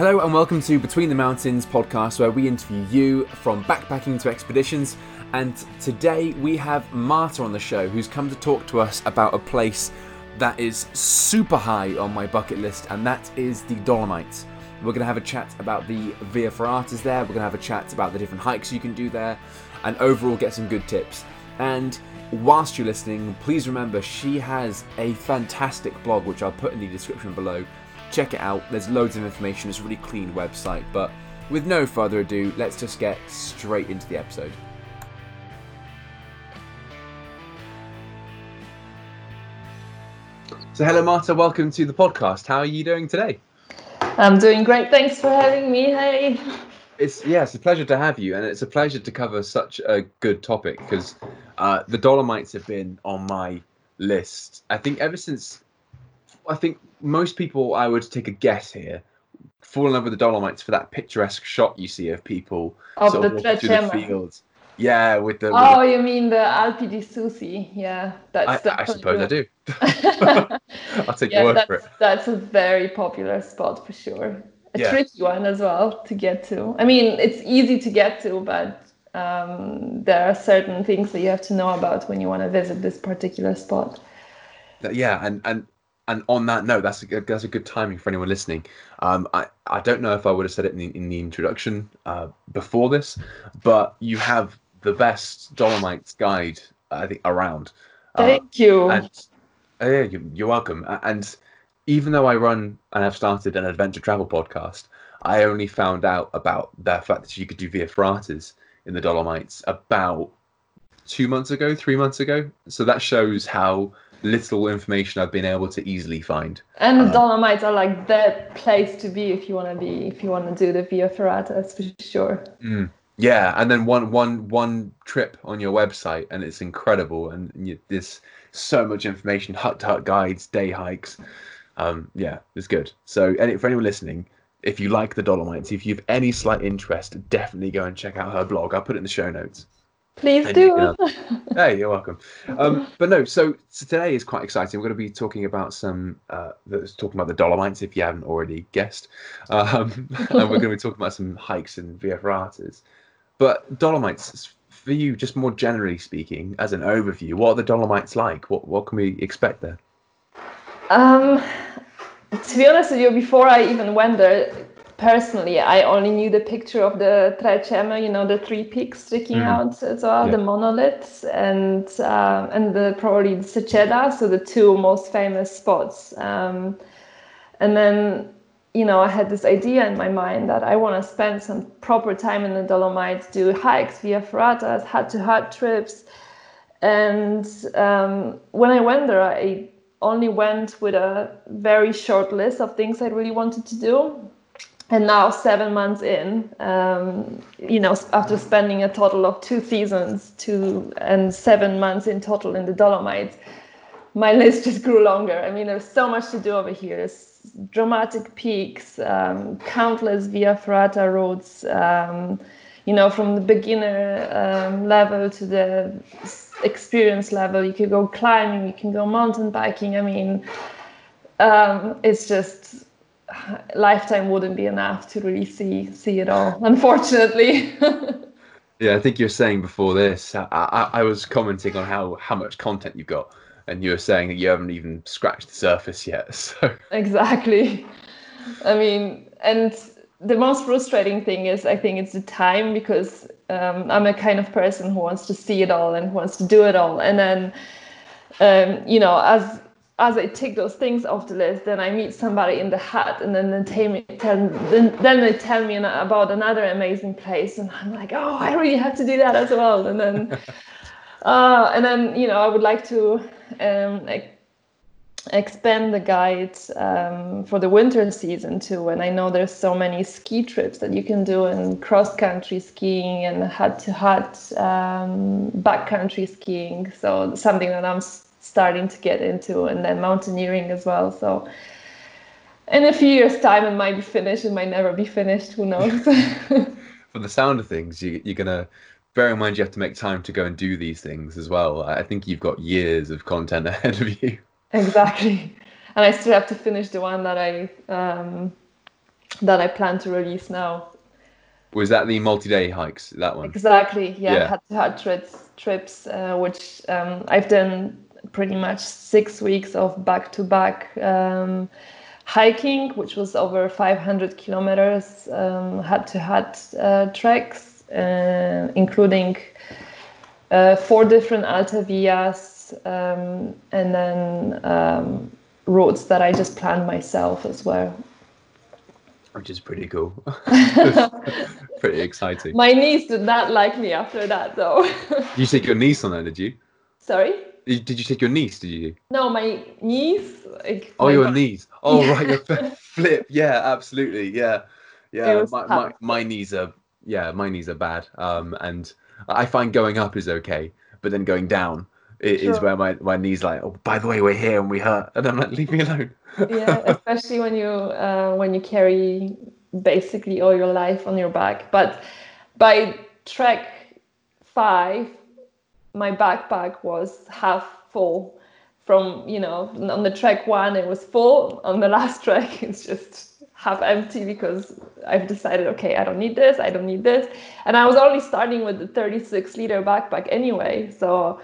Hello and welcome to Between the Mountains podcast, where we interview you from backpacking to expeditions. And today we have Marta on the show, who's come to talk to us about a place that is super high on my bucket list, and that is the Dolomites. We're going to have a chat about the Via Ferratas there, we're going to have a chat about the different hikes you can do there, and overall get some good tips. And whilst you're listening, please remember she has a fantastic blog, which I'll put in the description below. Check it out, there's loads of information, it's a really clean website. But with no further ado, let's just get straight into the episode. So hello Marta, welcome to the podcast. How are you doing today? I'm doing great, thanks for having me, hey. It's a pleasure to have you, and it's a pleasure to cover such a good topic, because the Dolomites have been on my list, I think, ever since... I think most people, I would take a guess here, fall in love with the Dolomites for that picturesque shot you see of people sort of walking through the fields. Yeah, with the... Oh, you mean the Alpe di Siusi. Yeah, that's I suppose I do. I'll take your word for it. That's a very popular spot for sure. A tricky one as well to get to. I mean, it's easy to get to, but there are certain things that you have to know about when you want to visit this particular spot. Yeah, And on that note, that's a good timing for anyone listening. I don't know if I would have said it in the introduction before this, but you have the best Dolomites guide, I think, around. Thank you. And, you're welcome. And even though I run and have started an adventure travel podcast, I only found out about the fact that you could do Via Ferratas in the Dolomites about 3 months ago. So that shows how little information I've been able to easily find. And the Dolomites are like the place to be if you want to do the Via Ferratas for sure. Yeah, and then one trip on your website and it's incredible, and there's so much information, hut to hut guides, day hikes. It's good. So, and for anyone listening, if you like the Dolomites, if you have any slight interest, definitely go and check out her blog. I'll put it in the show notes. Please do. Hey, you're welcome. But no, so today is quite exciting. We're going to be talking about the Dolomites, if you haven't already guessed. And we're going to be talking about some hikes and Via Ferratas. But Dolomites, for you, just more generally speaking, as an overview, what are the Dolomites like? What can we expect there? To be honest with you, before I even went there, personally, I only knew the picture of the Tre Cime, the three peaks sticking out as well, the monoliths, and probably the Seceda, so the two most famous spots. And then, I had this idea in my mind that I want to spend some proper time in the Dolomites, do hikes, Via Ferratas, hut-to-hut trips. And when I went there, I only went with a very short list of things I really wanted to do. And now 7 months in, after spending a total of 2 seasons, 7 months in total in the Dolomites, my list just grew longer. I mean, there's so much to do over here. There's dramatic peaks, countless Via Ferrata routes, from the beginner level to the experience level. You can go climbing, you can go mountain biking. I mean, it's just... lifetime wouldn't be enough to really see it all, unfortunately. Yeah, I think you were saying before this, I was commenting on how much content you've got, and you were saying that you haven't even scratched the surface yet. So exactly. I mean, and the most frustrating thing is, I think it's the time, because I'm a kind of person who wants to see it all and wants to do it all. And then, as I take those things off the list, then I meet somebody in the hut, and then they tell me about another amazing place, and I'm like, oh, I really have to do that as well. And then, I would like to expand the guide for the winter season too. And I know there's so many ski trips that you can do, and cross-country skiing and hut-to-hut backcountry skiing. So something that I'm starting to get into, and then mountaineering as well. So in a few years' time, it might be finished, it might never be finished, who knows. From the sound of things, you're gonna bear in mind you have to make time to go and do these things as well. I think you've got years of content ahead of you. Exactly. And I still have to finish the one that I that I plan to release now. Was that the multi-day hikes, that one? Exactly, yeah. Head-to-head trips, which I've done pretty much 6 weeks of back-to-back hiking, which was over 500 kilometers head-to-head treks, including 4 different Alta Vias, and then roads that I just planned myself as well. Which is pretty cool. Pretty exciting. My niece did not like me after that, though. You take your niece on that, did you? Sorry? Did you take your niece, did you? No, my niece. Like, oh, your niece. Oh, yeah. Right, your flip. Yeah, absolutely. Yeah. Yeah, my knees are, yeah, my knees are bad. And I find going up is okay, but then going down is where my knees like, oh, by the way, we're here and we hurt. And I'm like, leave me alone. Yeah, especially when you carry basically all your life on your back. But by trek 5, my backpack was half full. From, you know, on the trek 1 it was full. On the last trek it's just half empty because I've decided, okay, I don't need this. And I was only starting with the 36-liter backpack anyway. So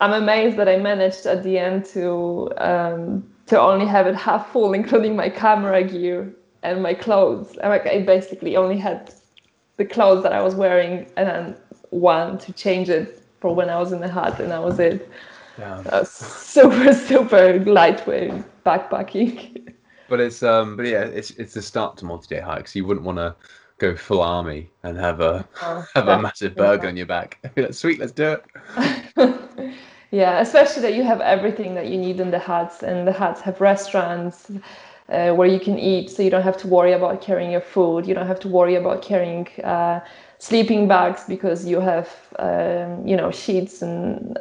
I'm amazed that I managed at the end to only have it half full, including my camera gear and my clothes. I basically only had the clothes that I was wearing and then one to change it for when I was in the hut, and that was it. Yeah. That was super, super lightweight backpacking. But it's it's the start to multi-day hikes. You wouldn't want to go full army and have a massive burger on your back. Sweet, let's do it. Yeah, especially that you have everything that you need in the huts, and the huts have restaurants where you can eat, so you don't have to worry about carrying your food. You don't have to worry about carrying sleeping bags because you have, sheets and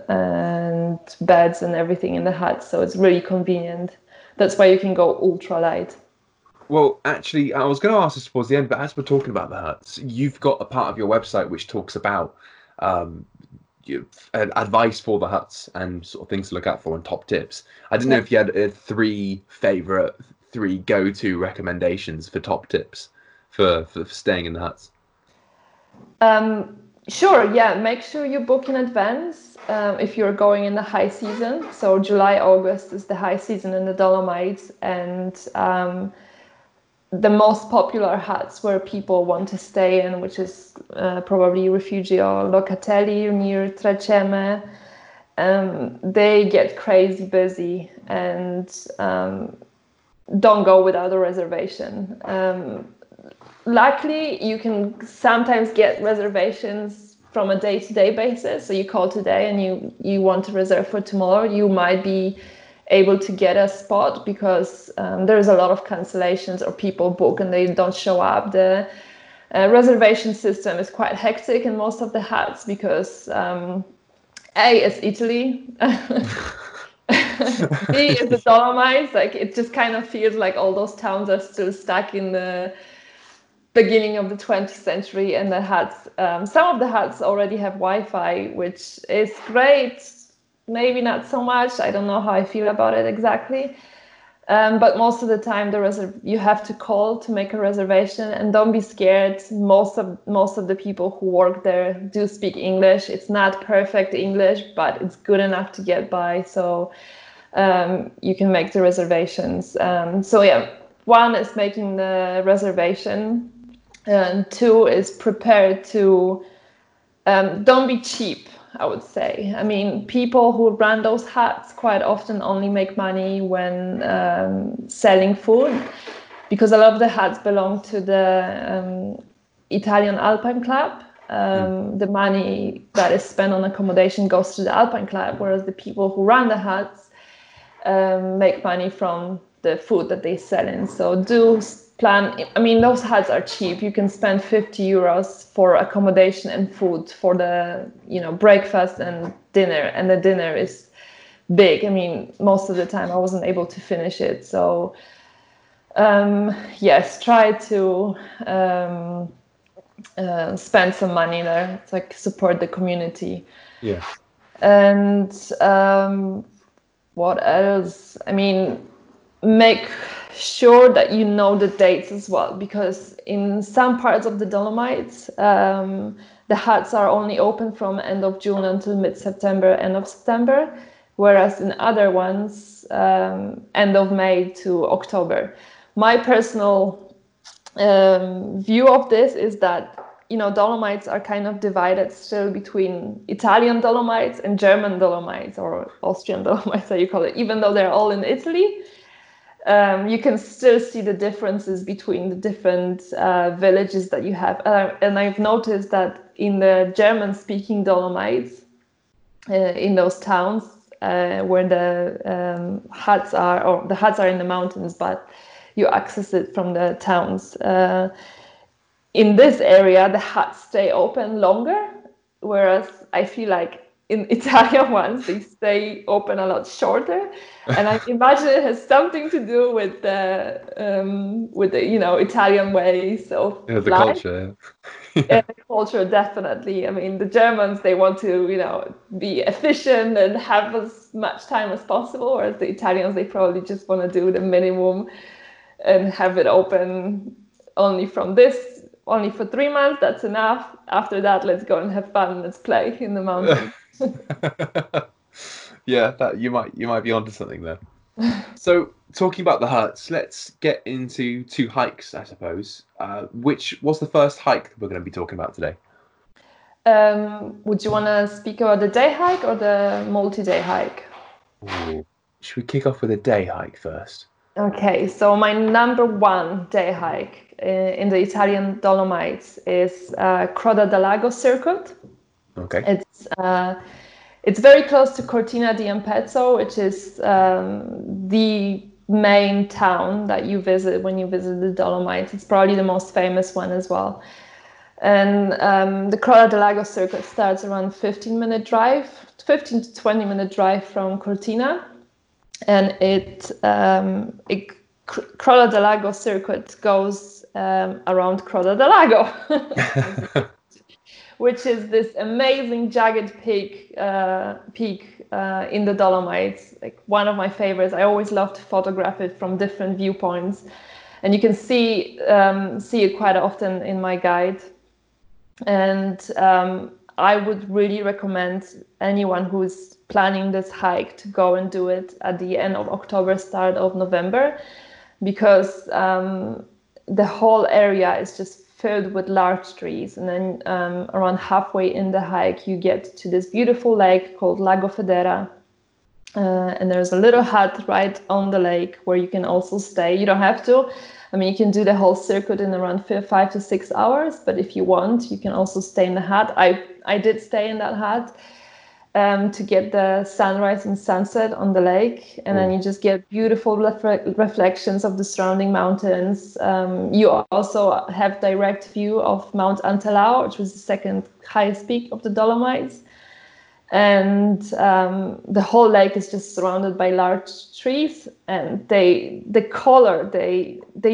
beds and everything in the hut. So it's really convenient. That's why you can go ultra light. Well, actually, I was going to ask this towards the end, but as we're talking about the huts, you've got a part of your website which talks about advice for the huts and sort of things to look out for and top tips. I didn't know if you had 3 go-to recommendations for top tips for staying in the huts. Sure, yeah. Make sure you book in advance if you're going in the high season. So July, August is the high season in the Dolomites, and the most popular huts where people want to stay in, which is probably Rifugio Locatelli near Tre Cime, they get crazy busy, and don't go without a reservation. Luckily, you can sometimes get reservations from a day-to-day basis. So you call today and you want to reserve for tomorrow. You might be able to get a spot because there's a lot of cancellations or people book and they don't show up. The reservation system is quite hectic in most of the huts because A, it's Italy, B, it's the Dolomites. Like, it just kind of feels like all those towns are still stuck in the beginning of the 20th century, and the huts, some of the huts already have Wi-Fi, which is great. Maybe not so much. I don't know how I feel about it exactly. But most of the time, you have to call to make a reservation, and don't be scared. Most of the people who work there do speak English. It's not perfect English, but it's good enough to get by. So you can make the reservations. So yeah, 1 is making the reservation, and 2 is prepare to don't be cheap. I would say. I mean, people who run those huts quite often only make money when selling food, because a lot of the huts belong to the Italian Alpine Club. The money that is spent on accommodation goes to the Alpine Club, whereas the people who run the huts make money from the food that they sell in. So do plan. I mean, those huts are cheap. You can spend 50 euros for accommodation and food for the, breakfast and dinner. And the dinner is big. I mean, most of the time I wasn't able to finish it. So, try to spend some money there. It's like support the community. Yeah. And what else? I mean, make sure that you know the dates as well, because in some parts of the Dolomites, the huts are only open from end of June until mid-September, end of September, whereas in other ones, end of May to October. My personal view of this is that, you know, Dolomites are kind of divided still between Italian Dolomites and German Dolomites, or Austrian Dolomites, as you call it, even though they're all in Italy. You can still see the differences between the different villages that you have. And I've noticed that in the German-speaking Dolomites, in those towns where the huts are in the mountains, but you access it from the towns. In this area, the huts stay open longer, whereas I feel like in Italian ones, they stay open a lot shorter, and I imagine it has something to do with the, you know, Italian ways of the life. Culture, yeah. Yeah, the culture, definitely. I mean, the Germans, they want to, you know, be efficient and have as much time as possible, whereas the Italians, they probably just want to do the minimum and have it open only for 3 months. That's enough. After that, let's go and have fun. Let's play in the mountains. Yeah, that you might be onto something there. So, talking about the huts, let's get into two hikes, I suppose. Which was the first hike that we're going to be talking about today? Would you want to speak about the day hike or the multi-day hike? Ooh. Should we kick off with a day hike first? Okay, so my number one day hike in the Italian Dolomites is Croda del Lago circuit. Okay. It's very close to Cortina di Ampezzo, which is the main town that you visit when you visit the Dolomites. It's probably the most famous one as well. And the Croda del Lago circuit starts around 15 to 20 minute drive from Cortina. And Croda del Lago circuit goes around Croda del Lago. Which is this amazing jagged peak in the Dolomites, like one of my favorites. I always love to photograph it from different viewpoints, and you can see it quite often in my guide. And I would really recommend anyone who is planning this hike to go and do it at the end of October, start of November, because the whole area is just filled with large trees. And then around halfway in the hike, you get to this beautiful lake called Lago Federa. And there's a little hut right on the lake where you can also stay. You don't have to. I mean, you can do the whole circuit in around 5 to 6 hours, but if you want, you can also stay in the hut. I did stay in that hut to get the sunrise and sunset on the lake. And then you just get beautiful reflections of the surrounding mountains. You also have direct view of Mount Antelao, which was the second highest peak of the Dolomites. And the whole lake is just surrounded by large trees, and the color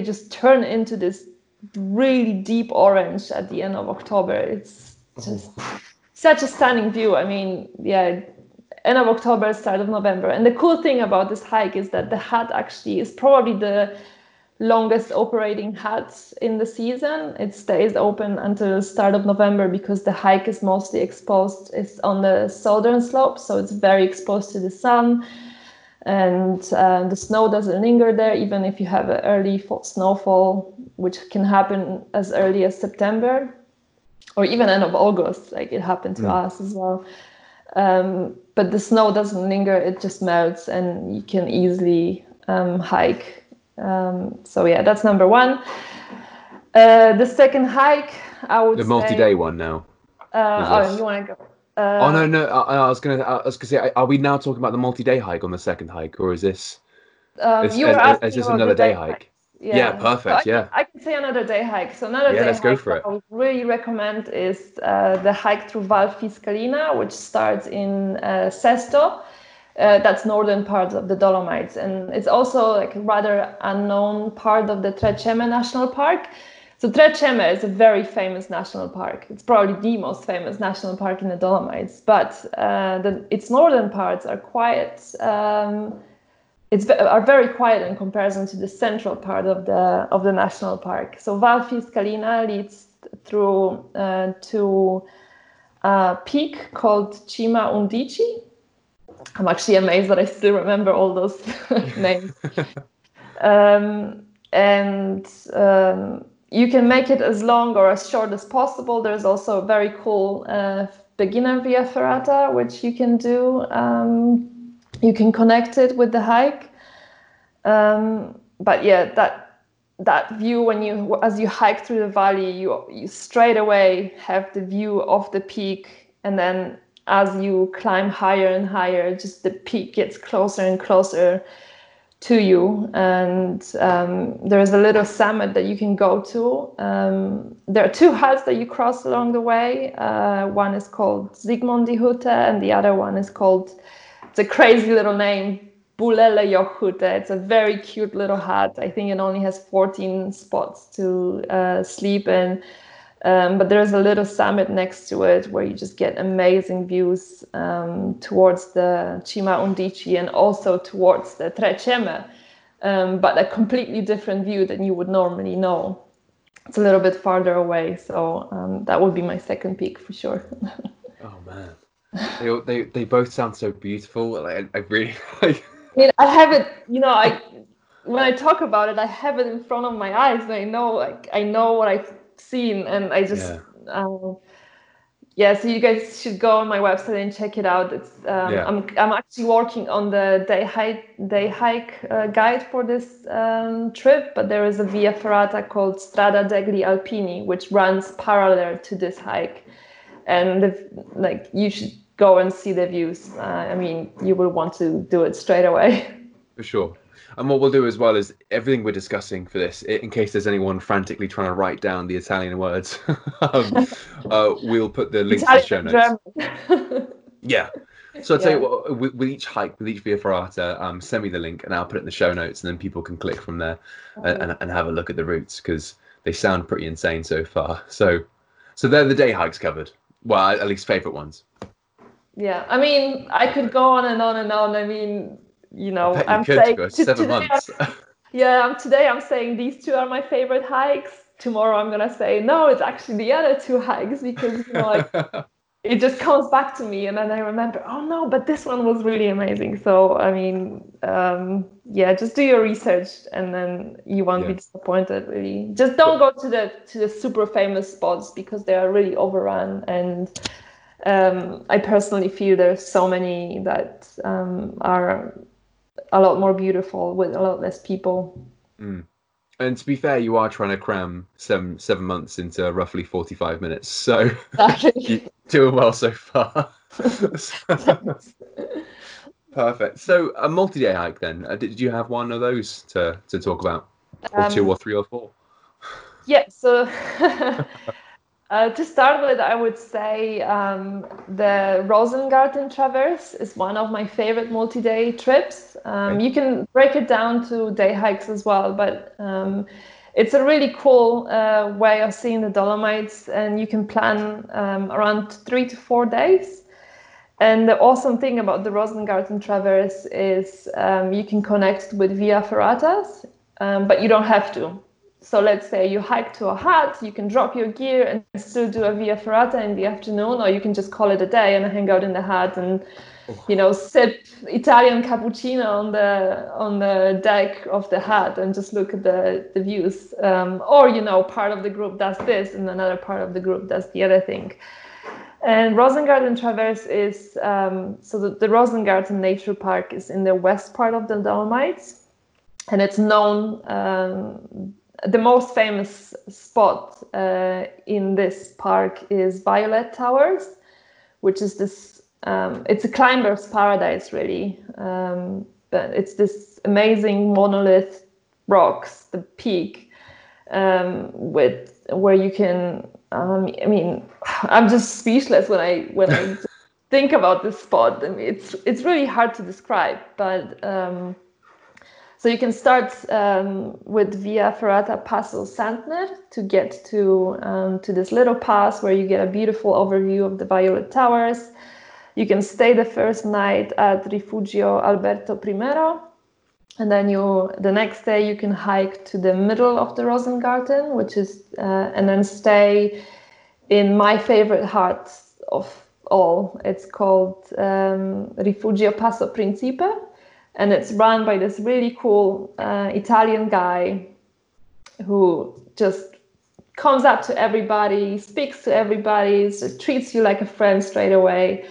just turn into this really deep orange at the end of October. It's just such a stunning view. I mean, yeah, end of October, start of November. And the cool thing about this hike is that the hut actually is probably the longest operating hut in the season. It stays open until the start of November because the hike is mostly exposed. It's on the southern slope, so it's very exposed to the sun, and the snow doesn't linger there, even if you have an early snowfall, which can happen as early as September or even end of August, like it happened to us as well. But the snow doesn't linger, it just melts, and you can easily hike. So yeah, that's number one. The second hike, I would say... The multi-day one now. You want to go? I was gonna say, are we now talking about the multi-day hike on the second hike, or is this? Is this another day hike? Yeah. Perfect. So I can say another day hike. So another day hike that I would really recommend is the hike through Val Fiscalina, which starts in Sesto. That's northern part of the Dolomites, and it's also like a rather unknown part of the Tre Cime National Park. So Tre Cime is a very famous national park. It's probably the most famous national park in the Dolomites, but its northern parts are quite are very quiet in comparison to the central part of the national park. So Val Fiscalina leads through to a peak called Cima Undici. I'm actually amazed that I still remember all those names. You can make it as long or as short as possible. There's also a very cool beginner Via Ferrata, which you can do. You can connect it with the hike. But yeah, that view when you, as you hike through the valley, you straight away have the view of the peak. And then as you climb higher and higher, just the peak gets closer and closer to you, and there is a little summit that you can go to. There are two huts that you cross along the way. One is called Sigmund die Hütte, and the other one is called, it's a crazy little name, Bulela Yokuta. It's a very cute little hut. I think it only has 14 spots to sleep in, but there is a little summit next to it where you just get amazing views towards the Cima Undici and also towards the Tre Cime, but a completely different view than you would normally know. It's a little bit farther away, so that would be my second peak for sure. Oh man, they both sound so beautiful. I really like. I mean, I have it. You know, when I talk about it, I have it in front of my eyes. And I know, like, I know what I seen, and I just so you guys should go on my website and check it out. It's I'm actually working on the day hike guide for this trip, but there is a Via Ferrata called Strada degli Alpini, which runs parallel to this hike, and you should go and see the views. I mean, you will want to do it straight away for sure. And what we'll do as well is everything we're discussing for this, in case there's anyone frantically trying to write down the Italian words, we'll put the links Italian in the show notes. Yeah. So I'll tell you what, with each hike, with each Via Ferrata, send me the link and I'll put it in the show notes, and then people can click from there and have a look at the routes, because they sound pretty insane so far. So they're the day hikes covered. Well, at least favourite ones. Yeah. I mean, I could go on and on and on. I mean... You know, I'm saying today I'm saying these two are my favorite hikes. Tomorrow I'm gonna say no, it's actually the other two hikes, because you know, like it just comes back to me, and then I remember, oh no, but this one was really amazing. So I mean, just do your research, and then you won't be disappointed. Really, just don't go to the super famous spots, because they are really overrun, and I personally feel there's so many that are a lot more beautiful with a lot less people. Mm. And to be fair, you are trying to cram seven months into roughly 45 minutes. So you're doing well so far. Perfect. So a multi-day hike then. Did you have one of those to talk about? Or two or three or four? Yeah, so... to start with, I would say the Rosengarten Traverse is one of my favorite multi-day trips. You can break it down to day hikes as well, but it's a really cool way of seeing the Dolomites, and you can plan around 3 to 4 days. And the awesome thing about the Rosengarten Traverse is you can connect with Via Ferratas, but you don't have to. So let's say you hike to a hut, you can drop your gear and still do a Via Ferrata in the afternoon, or you can just call it a day and hang out in the hut and, you know, sip Italian cappuccino on the deck of the hut and just look at the views. Or, you know, part of the group does this and another part of the group does the other thing. And Rosengarten Traverse is, the Rosengarten Nature Park is in the west part of the Dolomites, and it's known... the most famous spot in this park is Violet Towers, which is this, it's a climber's paradise really, but it's this amazing monolith rocks, the peak, where you can, I mean, I'm just speechless when I think about this spot. I mean, it's really hard to describe, but... So you can start with Via Ferrata Paso Santner to get to this little pass where you get a beautiful overview of the Violet Towers. You can stay the first night at Rifugio Alberto Primero, And then the next day you can hike to the middle of the Rosengarten, which is and then stay in my favorite hut of all. It's called Rifugio Paso Principe, and it's run by this really cool Italian guy who just comes up to everybody, speaks to everybody, treats you like a friend straight away.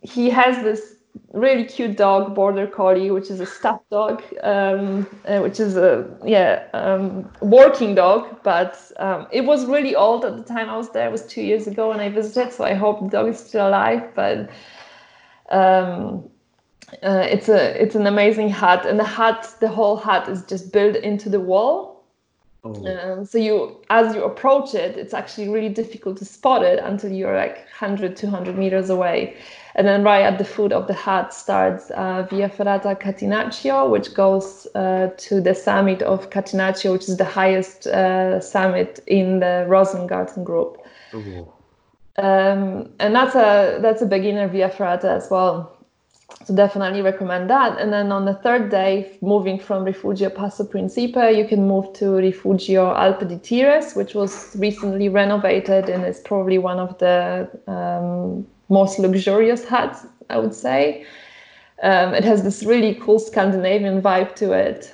He has this really cute dog, border collie, which is a stuffed dog, which is a working dog, but it was really old at the time I was there. It was 2 years ago when I visited, so I hope the dog is still alive. But it's an amazing hut, and the whole hut is just built into the wall. So as you approach it, it's actually really difficult to spot it until you're like 100, 200 meters away. And then right at the foot of the hut starts Via Ferrata Catinaccio, which goes to the summit of Catinaccio, which is the highest summit in the Rosengarten group. And that's a beginner Via Ferrata as well. So definitely recommend that. And then on the third day, moving from Rifugio Paso Principe, you can move to Rifugio Alpe di Tires, which was recently renovated and is probably one of the most luxurious huts, I would say. It has this really cool Scandinavian vibe to it.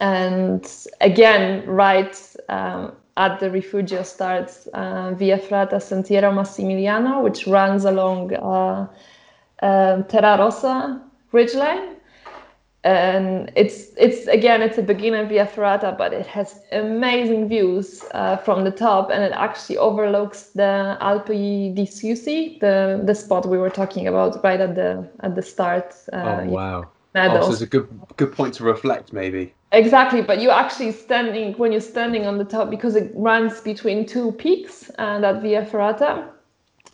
And again, right at the Rifugio starts Via Ferrata Sentiero Massimiliano, which runs along Terra Rossa ridgeline, and it's a beginner Via Ferrata, but it has amazing views from the top, and it actually overlooks the Alpe di Siusi, the spot we were talking about right at the start. So it's a good point to reflect, maybe. Exactly, but you're standing on the top, because it runs between two peaks, and that Via Ferrata.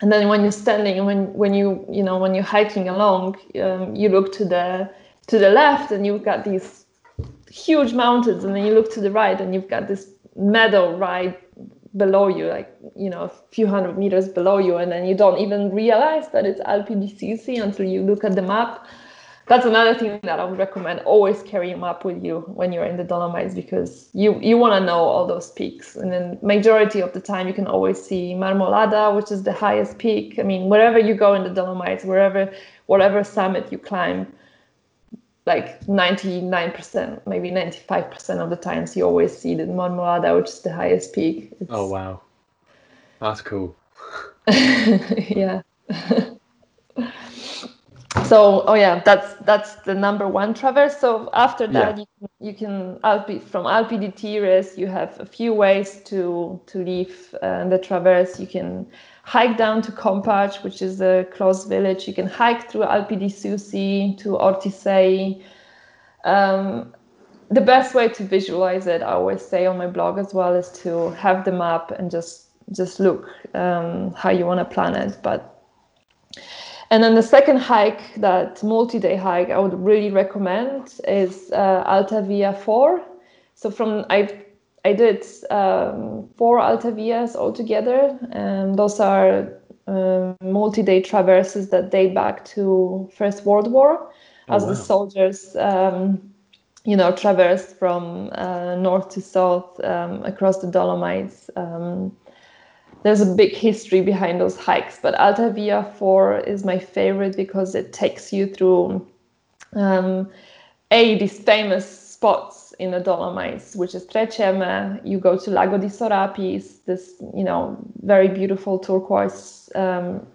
And then when you're standing, when you're hiking along, you look to the left and you've got these huge mountains, and then you look to the right and you've got this meadow right below you, a few hundred meters below you, and then you don't even realize that it's Alpe di Siusi until you look at the map. That's another thing that I would recommend. Always carry a map with you when you're in the Dolomites, because you want to know all those peaks. And then majority of the time you can always see Marmolada, which is the highest peak. I mean, wherever you go in the Dolomites, whatever summit you climb, like 99%, maybe 95% of the times you always see the Marmolada, which is the highest peak. Oh, wow. That's cool. Yeah. So, that's the number one traverse. So after that, from Alpe di Tires, you have a few ways to leave the traverse. You can hike down to Compach, which is a close village. You can hike through Alpe di Siusi to Ortisei. The best way to visualize it, I always say on my blog as well, is to have the map and just look how you want to plan it. And then the second hike, that multi-day hike, I would really recommend is Alta Via Four. So I did four Alta Vias altogether, and those are multi-day traverses that date back to First World War, the soldiers, traversed from north to south across the Dolomites. There's a big history behind those hikes, but Alta Via 4 is my favorite because it takes you through these famous spots in the Dolomites, which is Tre Cime. You go to Lago di Sorapis, this very beautiful turquoise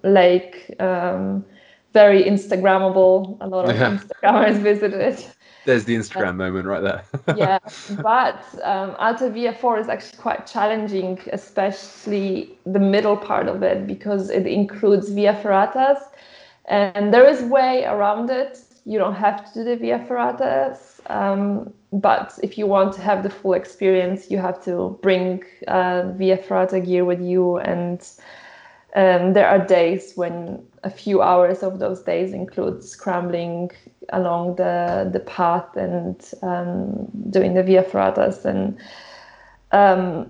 lake, very Instagrammable. A lot of Instagrammers visit it. There's the Instagram moment right there. Yeah, but Alta Via 4 is actually quite challenging, especially the middle part of it, because it includes Via Ferratas, and there is way around it. You don't have to do the Via Ferratas, but if you want to have the full experience, you have to bring Via Ferrata gear with you, and there are days when a few hours of those days include scrambling along the path and doing the Via Ferratas. And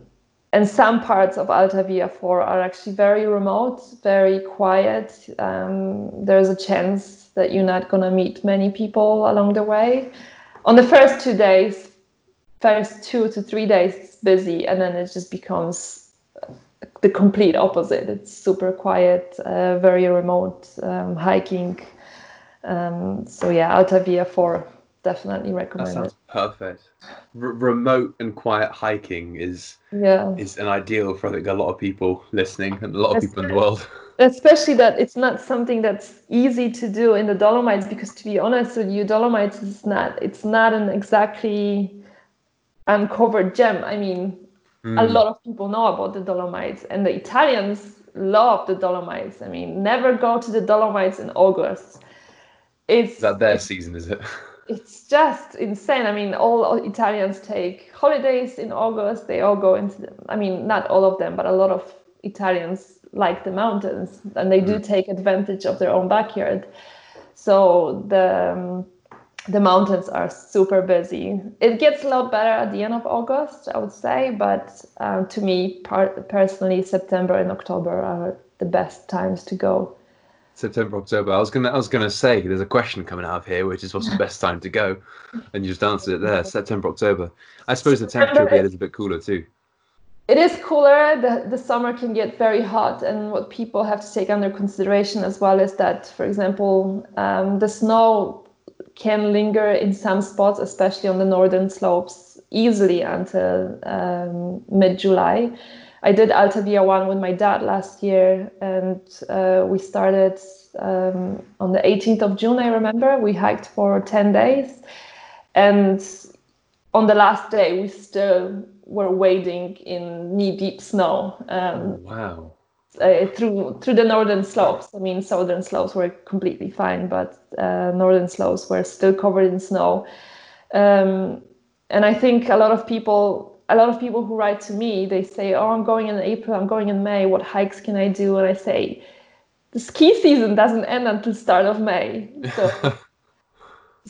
And some parts of Alta Via Four are actually very remote, very quiet. There's a chance that you're not going to meet many people along the way. On the first 2 to 3 days, it's busy, and then it just becomes the complete opposite. It's super quiet, very remote, hiking. So yeah, Alta Via Four, definitely recommend. That sounds perfect. Remote and quiet hiking is an ideal for, I think, a lot of people listening and a lot of people in the world. Especially that it's not something that's easy to do in the Dolomites, because to be honest with you, Dolomites is not an exactly uncovered gem. I mean, a lot of people know about the Dolomites, and the Italians love the Dolomites. I mean, never go to the Dolomites in August. It's that their season, is it? It's just insane. I mean, all Italians take holidays in August. They all go into them. I mean, not all of them, but a lot of Italians like the mountains, and they do take advantage of their own backyard. So the mountains are super busy. It gets a lot better at the end of August, I would say, but to me personally, September and October are the best times to go. September, October. I was gonna say there's a question coming out of here, which is what's the best time to go, and you just answered it there. September, October. I suppose the temperature will be a little bit cooler too. It is cooler. The summer can get very hot, and what people have to take under consideration as well is that, for example, the snow can linger in some spots, especially on the northern slopes, easily until mid-July. I did Alta Via 1 with my dad last year, and we started on the 18th of June, I remember. We hiked for 10 days, and on the last day, we still were wading in knee-deep snow. Wow. Through the northern slopes. I mean, southern slopes were completely fine, but northern slopes were still covered in snow. And I think a lot of people who write to me, they say, oh, I'm going in April, I'm going in May, what hikes can I do? And I say, the ski season doesn't end until start of May.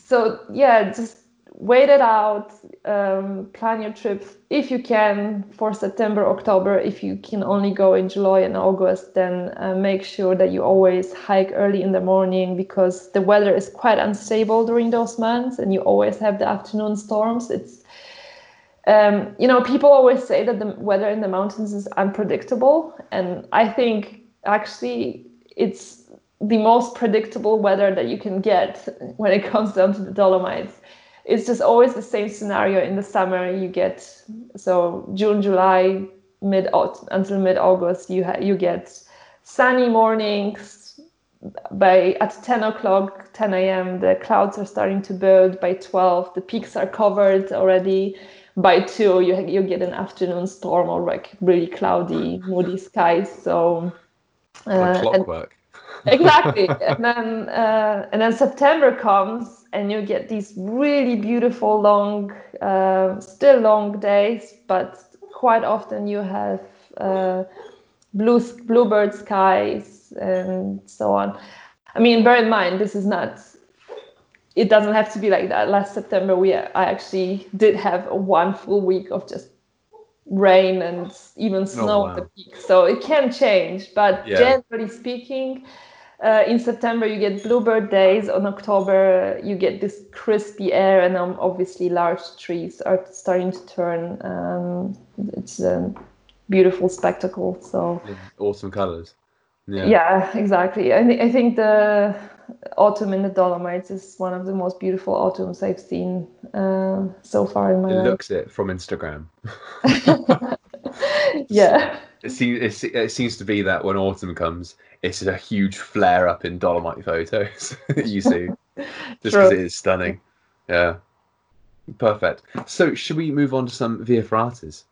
So yeah, just wait it out, plan your trip if you can for September, October. If you can only go in July and August, then make sure that you always hike early in the morning, because the weather is quite unstable during those months, and you always have the afternoon storms. It's people always say that the weather in the mountains is unpredictable, and I think actually it's the most predictable weather that you can get when it comes down to the Dolomites. It's just always the same scenario in the summer. You get, so June, July, until mid-August, you get sunny mornings. At 10 o'clock, 10 a.m., the clouds are starting to build. By 12, the peaks are covered already. By 2, you get an afternoon storm or like really cloudy, moody skies. So like clockwork. Exactly. And then September comes, and you get these really beautiful long days, but quite often you have bluebird skies and so on. I mean, bear in mind, it doesn't have to be like that. Last September, I actually did have 1 full week of just rain and even snow at the peak. So it can change, but generally speaking, in September you get bluebird days. On October you get this crispy air, and obviously large trees are starting to turn. It's a beautiful spectacle. So awesome colors. Yeah, exactly. I think the autumn in the Dolomites is one of the most beautiful autumns I've seen so far in my life. It looks it from Instagram. Yeah. It seems to be that when autumn comes, it's a huge flare up in Dolomite photos that you see, just because it is stunning. Yeah, perfect. So should we move on to some Via Ferratas?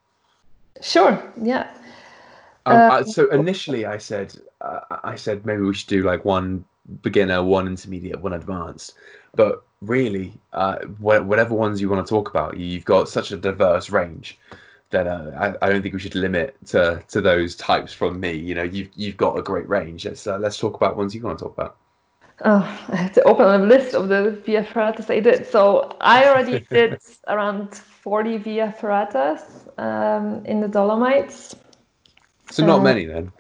Sure. Yeah. So initially, I said maybe we should do like 1 beginner, 1 intermediate, 1 advanced. But really, whatever ones you want to talk about, you've got such a diverse range that I don't think we should limit to those types from me. You know, you've got a great range. Let's talk about ones you want to talk about. I have to open a list of the Via Ferratas I did. So I already did around 40 Via Ferratas in the Dolomites. So not many then.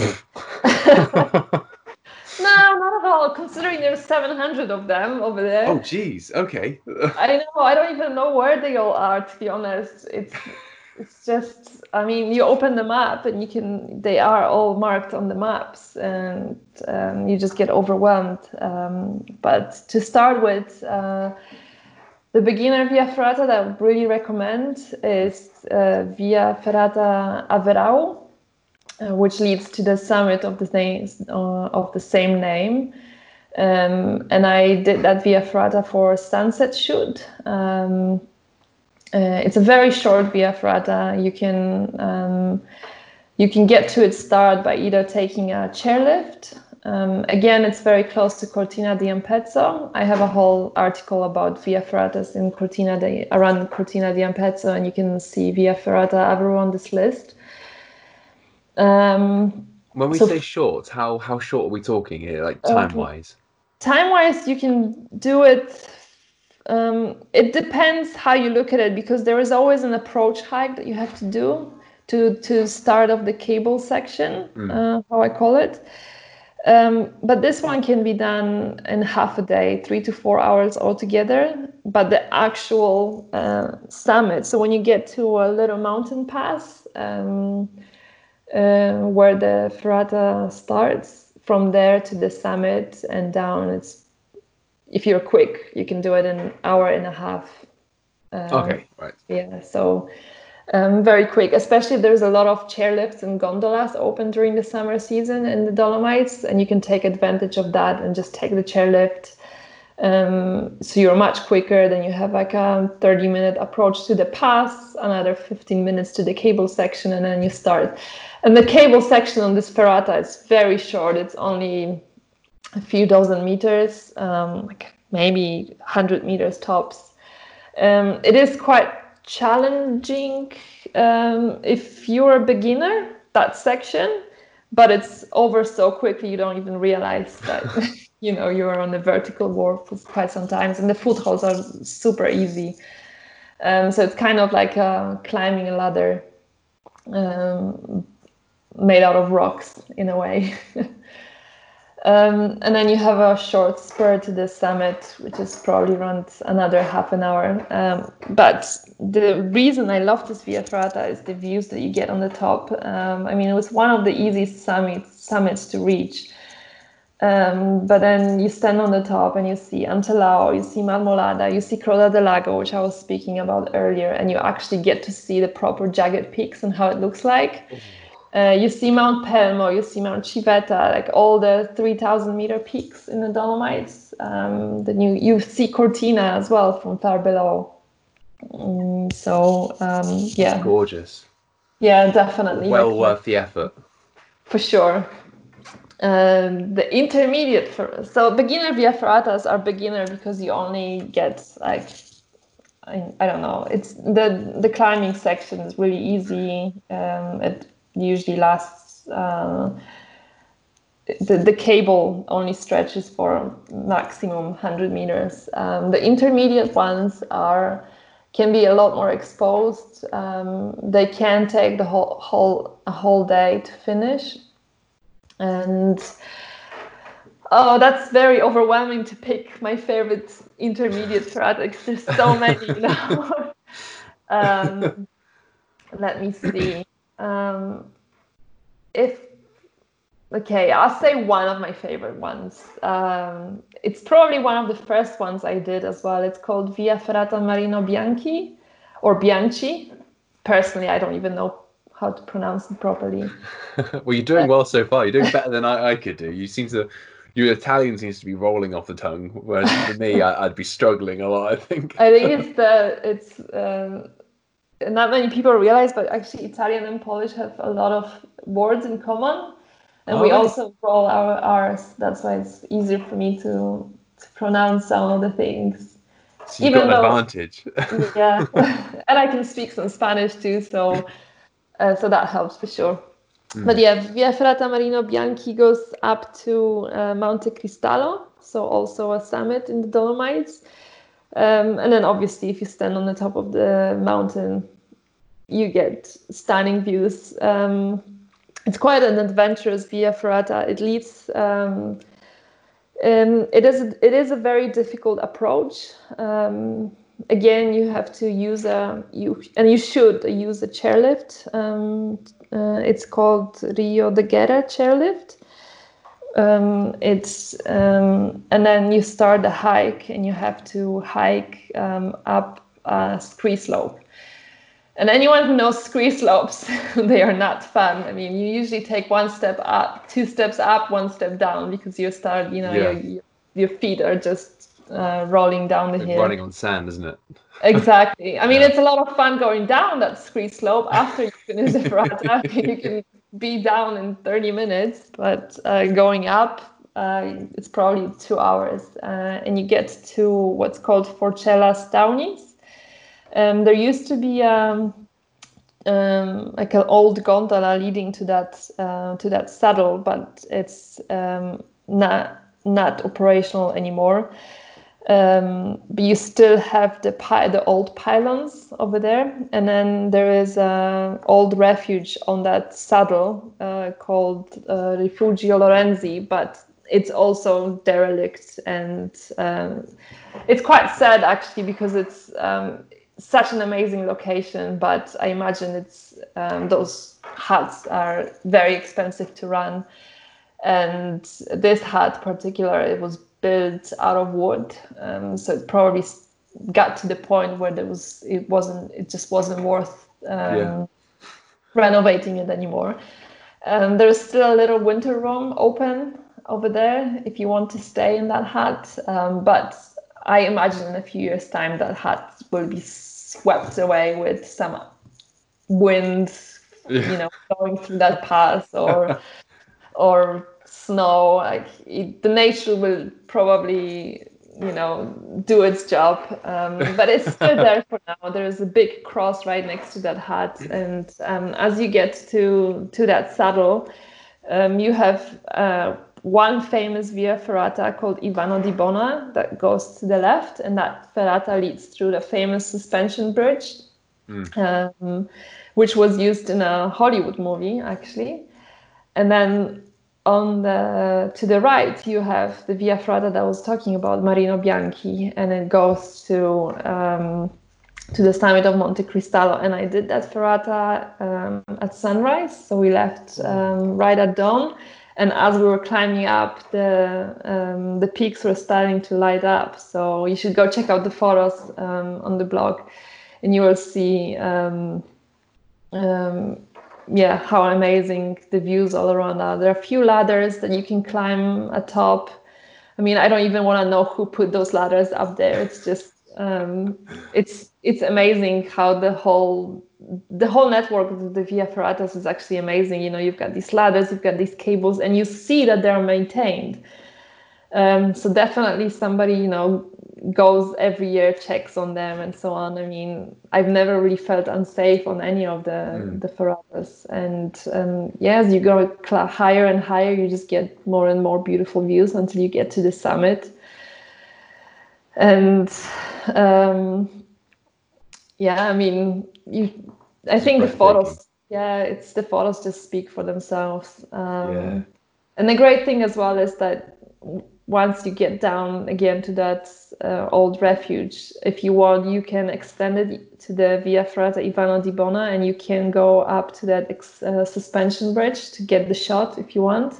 No, not at all, considering there's 700 of them over there. Oh, geez, okay. I know, I don't even know where they all are, to be honest. It's just, I mean, you open the map and you can, they are all marked on the maps, and you just get overwhelmed. But to start with, the beginner Via Ferrata that I would really recommend is Via Ferrata Averau, which leads to the summit of the same name. And I did that Via Ferrata for sunset shoot. It's a very short Via Ferrata. You can get to its start by either taking a chairlift. Again, it's very close to Cortina di Ampezzo. I have a whole article about Via Ferratas in around Cortina di Ampezzo, and you can see Via Ferrata Averau on this list. When we say short, how short are we talking here, like time-wise? Time-wise, you can do it. It depends how you look at it, because there is always an approach hike that you have to do to start off the cable section, how I call it. But this one can be done in half a day, 3 to 4 hours altogether. But the actual summit, so when you get to a little mountain pass, where the ferrata starts, from there to the summit and down, it's, if you're quick, you can do it in an hour and a half. Okay, right. Yeah, so very quick, especially there's a lot of chairlifts and gondolas open during the summer season in the Dolomites, and you can take advantage of that and just take the chairlift. So you're much quicker. Then you have like a 30-minute approach to the pass, another 15 minutes to the cable section, and then you start. And the cable section on this ferrata is very short. It's only a few dozen meters, like maybe 100 meters tops. It is quite challenging if you're a beginner, that section, but it's over so quickly you don't even realize that. You know, you're on the vertical wall for quite some time, and the footholds are super easy. So it's kind of like climbing a ladder made out of rocks in a way. And then you have a short spur to the summit, which is probably around another half an hour. But the reason I love this Via Ferrata is the views that you get on the top. I mean, it was one of the easiest summits to reach. But then you stand on the top and you see Antelao, you see Marmolada, you see Croda del Lago, which I was speaking about earlier, and you actually get to see the proper jagged peaks and how it looks like. You see Mount Pelmo, you see Mount Civetta, like all the 3,000-meter peaks in the Dolomites. Then you see Cortina as well from far below. Yeah. Gorgeous. Yeah, definitely. Well worth the effort. For sure. The intermediate, so beginner Via Ferratas are beginner because you only get like, I don't know, it's the climbing section is really easy. It usually lasts, the cable only stretches for maximum 100 meters. The intermediate ones can be a lot more exposed. They can take the whole day to finish. And that's very overwhelming to pick my favorite intermediate products. There's so many, you know. Let me see. I'll say one of my favorite ones. It's probably one of the first ones I did as well. It's called Via Ferrata Marino Bianchi or Bianchi. Personally, I don't even know how to pronounce it properly. Well, you're doing well so far. You're doing better than I could do. Your Italian seems to be rolling off the tongue, whereas for me, I'd be struggling a lot, I think. I think it's not many people realize, but actually Italian and Polish have a lot of words in common. And we also roll our R's. That's why it's easier for me to pronounce some of the things. So you've got an advantage. Yeah. And I can speak some Spanish too, so... so that helps for sure. But yeah, Via Ferrata Marino Bianchi goes up to Monte Cristallo. so also a summit in the Dolomites. And then obviously if you stand on the top of the mountain, you get stunning views. It's quite an adventurous Via Ferrata. It leads... it is a very difficult approach. Again, you have to use a chairlift. It's called Rio de Guerra chairlift. And then you start the hike, and you have to hike up a scree slope. And anyone who knows scree slopes, they are not fun. I mean, you usually take one step up, two steps up, one step down, because you start, your feet are just rolling down the hill. Running on sand, isn't it? Exactly. I mean, it's a lot of fun going down that scree slope after you finish the ferrata. You can be down in 30 minutes, but going up, it's probably 2 hours. And you get to what's called Forcella Staunis. There used to be like an old gondola leading to that saddle, but it's not operational anymore. But you still have the old pylons over there, and then there is an old refuge on that saddle called Rifugio Lorenzi, but it's also derelict, and it's quite sad actually because it's. Such an amazing location, but I imagine it's those huts are very expensive to run, and this hut particular, it was built out of wood, so it probably got to the point where it just wasn't worth renovating it anymore. There's still a little winter room open over there if you want to stay in that hut, but I imagine in a few years' time that hut will be swept away with some wind, going through that pass or snow. Like the nature will probably, do its job. But it's still there for now. There is a big cross right next to that hut, and as you get to that saddle, you have. One famous Via Ferrata called Ivano di Bona that goes to the left, and that ferrata leads through the famous suspension bridge, which was used in a Hollywood movie actually. And then to the right, you have the Via Ferrata that I was talking about, Marino Bianchi, and it goes to the summit of Monte Cristallo. And I did that ferrata at sunrise, so we left right at dawn. And as we were climbing up, the peaks were starting to light up. So you should go check out the photos on the blog, and you will see, how amazing the views all around are. There are a few ladders that you can climb atop. I mean, I don't even want to know who put those ladders up there. It's just, it's amazing how the whole network of the Via Ferratas is actually amazing. You've got these ladders, you've got these cables, and you see that they're maintained. So definitely somebody, goes every year, checks on them and so on. I mean, I've never really felt unsafe on any of the Ferratas. And as you go higher and higher, you just get more and more beautiful views until you get to the summit. And I think the photos, the photos just speak for themselves. And the great thing as well is that once you get down again to that old refuge, if you want, you can extend it to the Via Ferrata Ivano di Bona, and you can go up to that suspension bridge to get the shot if you want,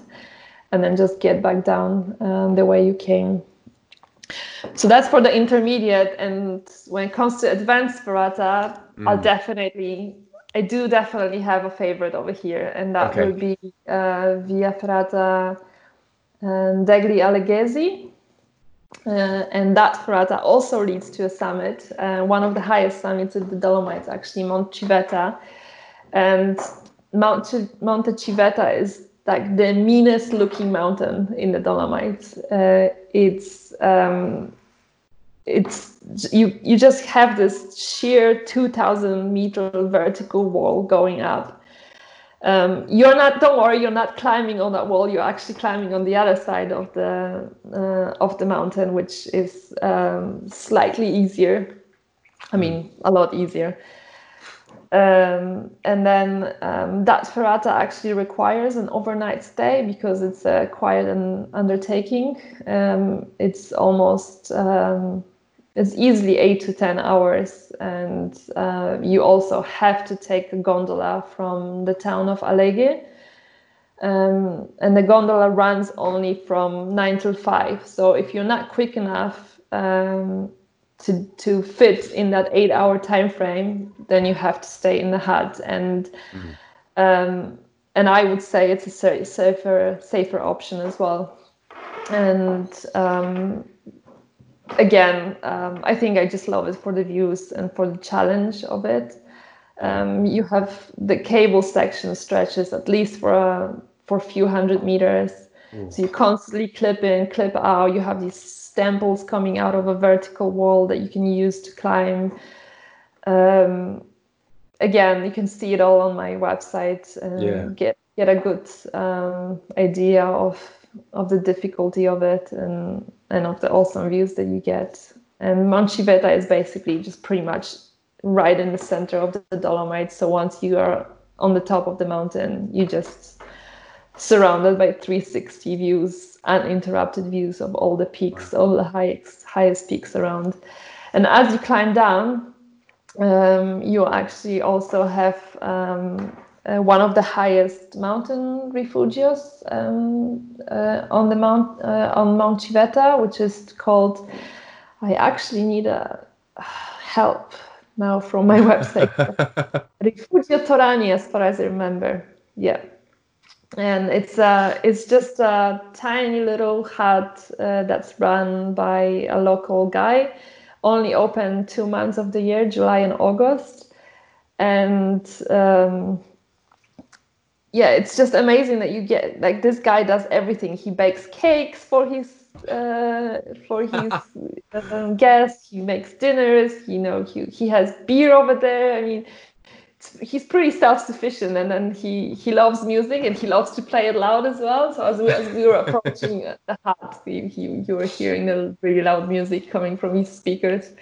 and then just get back down the way you came. So that's for the intermediate, and when it comes to advanced ferrata, I do definitely have a favorite over here, and that will be Via Ferrata Degli Alleghesi, and that ferrata also leads to a summit, one of the highest summits in the Dolomites, actually, Mount Civetta, and Monte Civetta is like the meanest looking mountain in the Dolomites. It's you just have this sheer 2,000 meter vertical wall going up, Don't worry, you're not climbing on that wall. You're actually climbing on the other side of the mountain, which is slightly easier. I mean, a lot easier. And then that ferrata actually requires an overnight stay because it's a quite an undertaking. It's almost it's easily 8 to 10 hours, and you also have to take a gondola from the town of Alleghe. And the gondola runs only from 9 till 5. So if you're not quick enough to fit in that 8-hour time frame, then you have to stay in the hut. And and I would say it's a safer option as well. And again, I think I just love it for the views and for the challenge of it. You have the cable section stretches at least for a few hundred meters. So you constantly clip in, clip out. You have these stemples coming out of a vertical wall that you can use to climb. Again, you can see it all on my website and get a good idea of the difficulty of it and of the awesome views that you get. And Mount Civetta is basically just pretty much right in the center of the Dolomites. So once you are on the top of the mountain, you just surrounded by 360 views, uninterrupted views of all the peaks, all the highest peaks around. And as you climb down, you actually also have one of the highest mountain refugios on Mount Civetta, which is called. I actually need help now from my website. Rifugio Torani, as far as I remember. Yeah. And it's just a tiny little hut that's run by a local guy, only open 2 months of the year, July and August. And it's just amazing that you get, like, this guy does everything. He bakes cakes for his guests. He makes dinners. You know, he has beer over there. I mean, he's pretty self-sufficient, and then he loves music and he loves to play it loud as well. So as we were approaching the hut, you were hearing the really loud music coming from his speakers.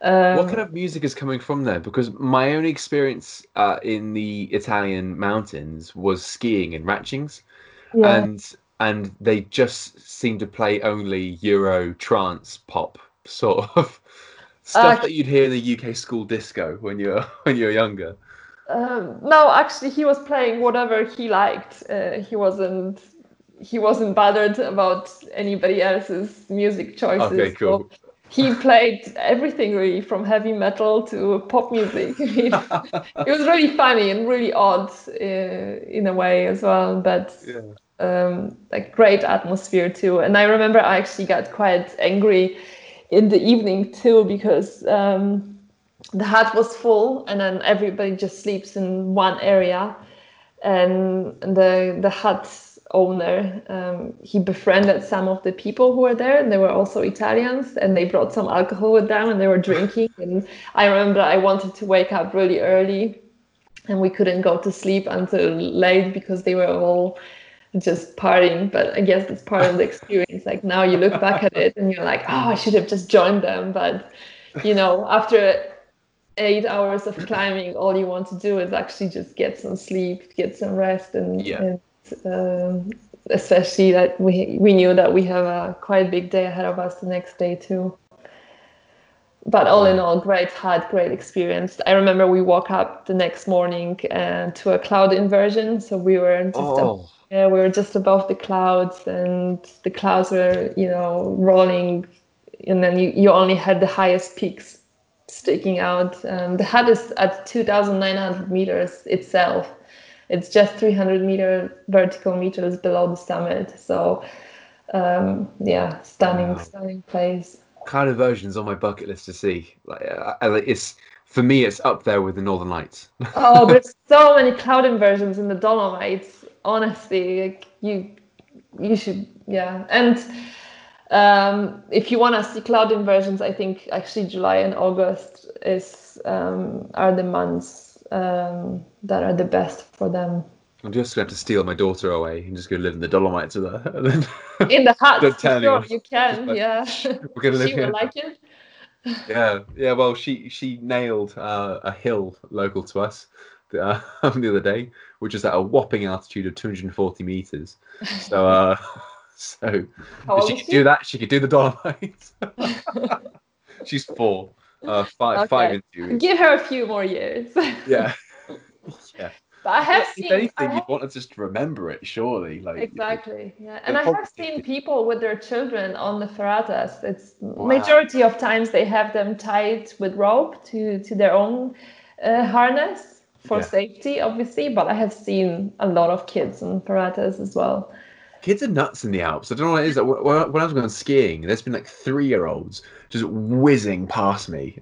What kind of music is coming from there? Because my only experience in the Italian mountains was skiing and ratchings, and they just seem to play only Euro trance pop sort of stuff that you'd hear in the UK school disco when you're younger. No, actually, he was playing whatever he liked. He wasn't bothered about anybody else's music choices. Okay, cool. So he played everything, really, from heavy metal to pop music. It was really funny and really odd in a way as well, but like great atmosphere too. And I remember I actually got quite angry in the evening too, because the hut was full, and then everybody just sleeps in one area, and the hut owner, he befriended some of the people who were there, and they were also Italians, and they brought some alcohol with them and they were drinking. And I remember I wanted to wake up really early, and we couldn't go to sleep until late because they were all just partying. But I guess it's part of the experience. Like, now you look back at it and you're like, oh, I should have just joined them. But, you know, after 8 hours of climbing, all you want to do is actually just get some sleep, get some rest. And, especially that we knew that we have a quite big day ahead of us the next day too. But all in all, great experience. I remember we woke up the next morning to a cloud inversion. So we were just we were just above the clouds, and the clouds were, you know, rolling, and then you only had the highest peaks sticking out. The hut is at 2,900 meters itself. It's just 300 vertical meters below the summit. So, stunning place. Cloud inversions on my bucket list to see. Like, it's. For me, it's up there with the Northern Lights. Oh, there's so many cloud inversions in the Dolomites. Honestly, like, you should, And if you want to see cloud inversions, I think actually July and August are the months that are the best for them. I'm just going to have to steal my daughter away and just go live in the Dolomites with her. And then in the hut, sure, you can, but yeah. We're gonna live she here. Will like it. Yeah. Well, she nailed a hill local to us the other day, which is at a whopping altitude of 240 meters. So, if she could do that, she could do the Dolomites. She's four. Five in 2 years. Give her a few more years. Yeah. But I have seen. If anything, you want to just remember it, surely. Exactly. Yeah. And I have seen people with their children on the Ferratas. It's majority of times they have them tied with rope to their own harness for safety, obviously. But I have seen a lot of kids on Ferratas as well. Kids are nuts in the Alps. I don't know what it is. When I was going skiing, there's been 3-year-olds just whizzing past me.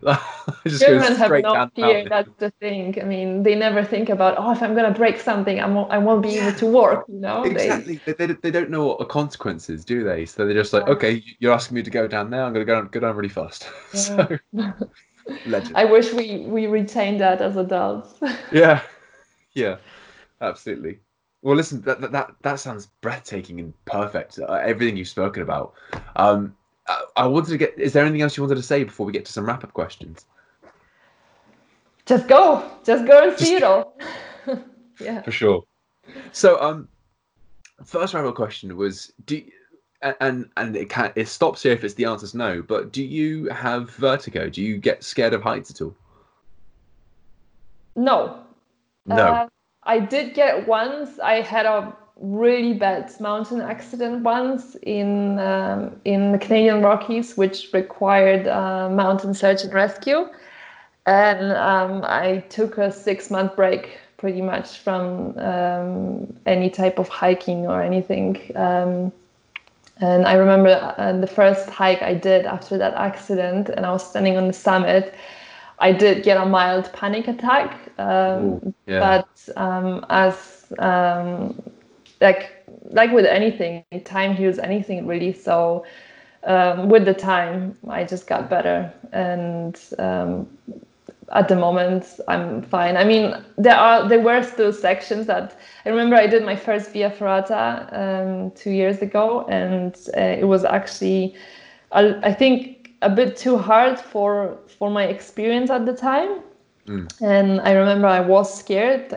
Children have no fear. That's the thing. I mean, they never think about, if I'm going to break something, I won't be able to walk. You know, exactly. They don't know what the consequence is, do they? So they're just like, okay, you're asking me to go down now. I'm going to go down really fast. Yeah. So, legend. I wish we retained that as adults. Yeah, absolutely. Well, listen, that sounds breathtaking and perfect. Everything you've spoken about. I wanted to get. Is there anything else you wanted to say before we get to some wrap-up questions? Just go and see it all. Yeah, for sure. So, first wrap-up question was: it stops here if it's the answer's no. But do you have vertigo? Do you get scared of heights at all? No. I did get it once. I had a really bad mountain accident once in the Canadian Rockies, which required mountain search and rescue. And I took a 6-month break pretty much from any type of hiking or anything. And I remember the first hike I did after that accident, and I was standing on the summit. I did get a mild panic attack, but as like with anything, time heals anything really. So with the time, I just got better, and at the moment, I'm fine. I mean, there were still sections that I remember. I did my first Via Ferrata 2 years ago, and it was actually, I think, a bit too hard for my experience at the time. And I remember I was scared,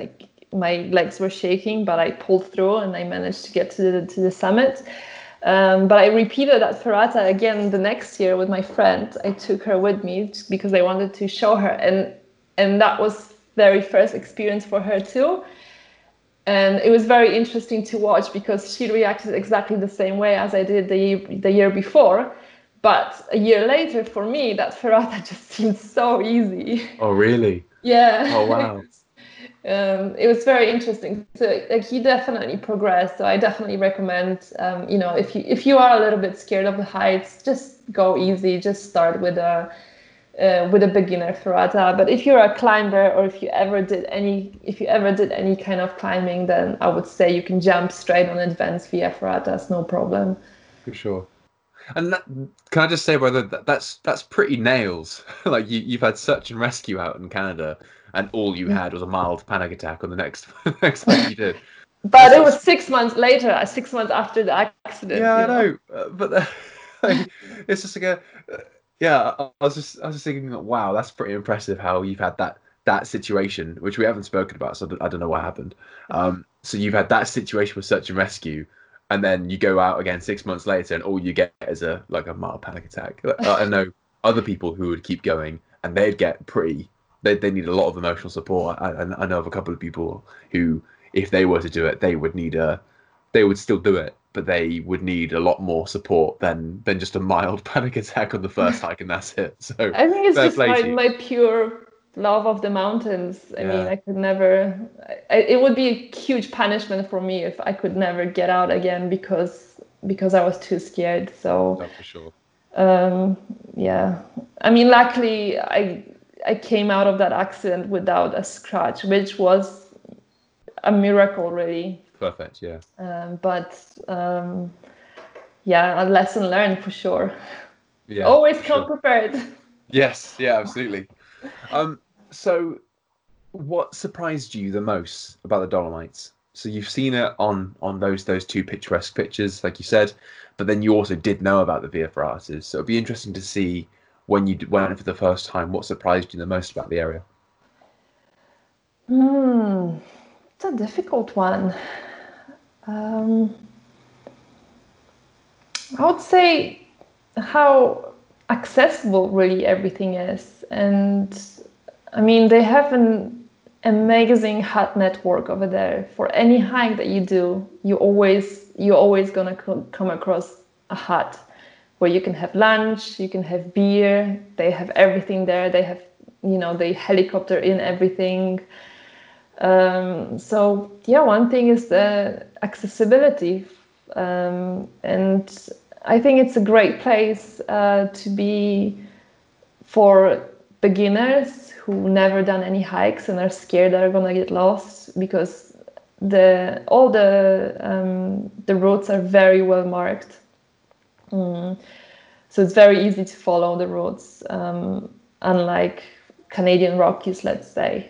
my legs were shaking, but I pulled through and I managed to get to the summit. But I repeated that Ferrata again the next year with my friend. I took her with me just because I wanted to show her, and that was very first experience for her too. And it was very interesting to watch because she reacted exactly the same way as I did the year before. But a year later, for me, that Ferrata just seemed so easy. Oh, really? Yeah. Oh, wow. It was very interesting. So, you definitely progress. So I definitely recommend, if you are a little bit scared of the heights, just go easy. Just start with a beginner Ferrata. But if you're a climber, or if you ever did any kind of climbing, then I would say you can jump straight on advanced Via Ferratas, no problem. For sure. And can I just say, brother, that's pretty nails. Like you've had search and rescue out in Canada, and all you had was a mild panic attack on the next thing you did. But it was 6 months later, 6 months after the accident. Yeah, I know. But it's just like I was just thinking, wow, that's pretty impressive how you've had that situation, which we haven't spoken about, so I don't know what happened. So you've had that situation with search and rescue. And then you go out again 6 months later, and all you get is a mild panic attack. I know other people who would keep going, and they'd get they need a lot of emotional support. And I know of a couple of people who, if they were to do it, they would still do it, but they would need a lot more support than just a mild panic attack on the first hike, and that's it. So I think it's just my pure love of the mountains. I mean, I could never. It would be a huge punishment for me if I could never get out again because I was too scared. So not for sure. I mean, luckily I came out of that accident without a scratch, which was a miracle, really. Perfect. Yeah. A lesson learned for sure. Yeah. Always come prepared. Yes. Yeah. Absolutely. So, what surprised you the most about the Dolomites? So you've seen it on those two picturesque pictures, like you said, but then you also did know about the Via Ferratas. So it'd be interesting to see when you went for the first time, what surprised you the most about the area? It's a difficult one. I would say how accessible really everything is. And I mean, they have an amazing hut network over there. For any hike that you do, you're always gonna come across a hut where you can have lunch, you can have beer. They have everything there. They have, they helicopter in everything. So yeah, one thing is the accessibility, and I think it's a great place to be for beginners who never done any hikes and are scared they're gonna get lost, because the routes are very well marked, so it's very easy to follow the routes, unlike Canadian Rockies, let's say.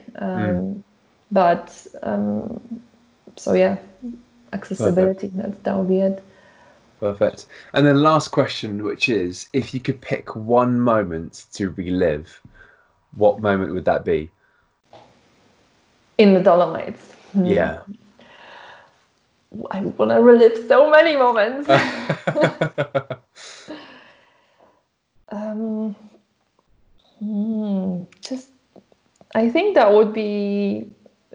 But so yeah, accessibility, that would be it. Perfect. And then last question, which is, if you could pick one moment to relive, what moment would that be? In the Dolomites. Yeah. I want to relive so many moments. I think that would be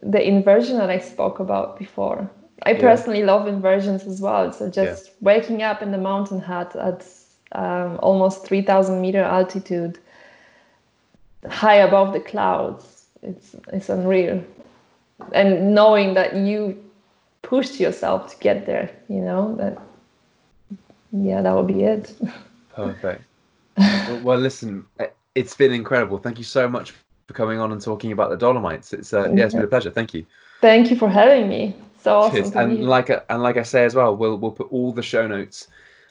the inversion that I spoke about before. I personally love inversions as well. So just waking up in the mountain hut at almost 3,000 meter altitude, high above the clouds, it's unreal. And knowing that you pushed yourself to get there, that would be it. Perfect. Well, listen, it's been incredible. Thank you so much for coming on and talking about the Dolomites. It's been a pleasure. Thank you. Thank you for having me. So awesome. And like I say as well, we'll put all the show notes,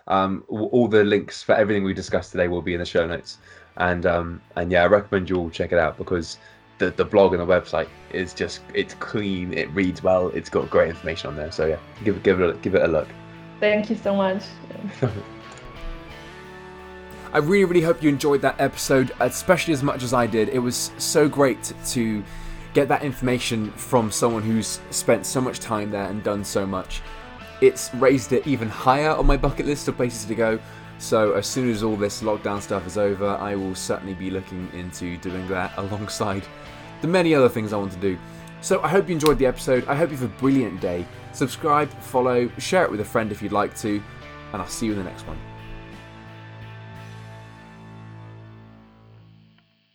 all the links for everything we discussed today will be in the show notes. And I recommend you all check it out, because the blog and the website is just, it's clean, it reads well, it's got great information on there. So yeah, give it a look. Thank you so much. I really, really hope you enjoyed that episode, especially as much as I did. It was so great to get that information from someone who's spent so much time there and done so much. It's raised it even higher on my bucket list of places to go. So as soon as all this lockdown stuff is over, I will certainly be looking into doing that alongside the many other things I want to do. So I hope you enjoyed the episode. I hope you have a brilliant day. Subscribe, follow, share it with a friend if you'd like to, and I'll see you in the next one.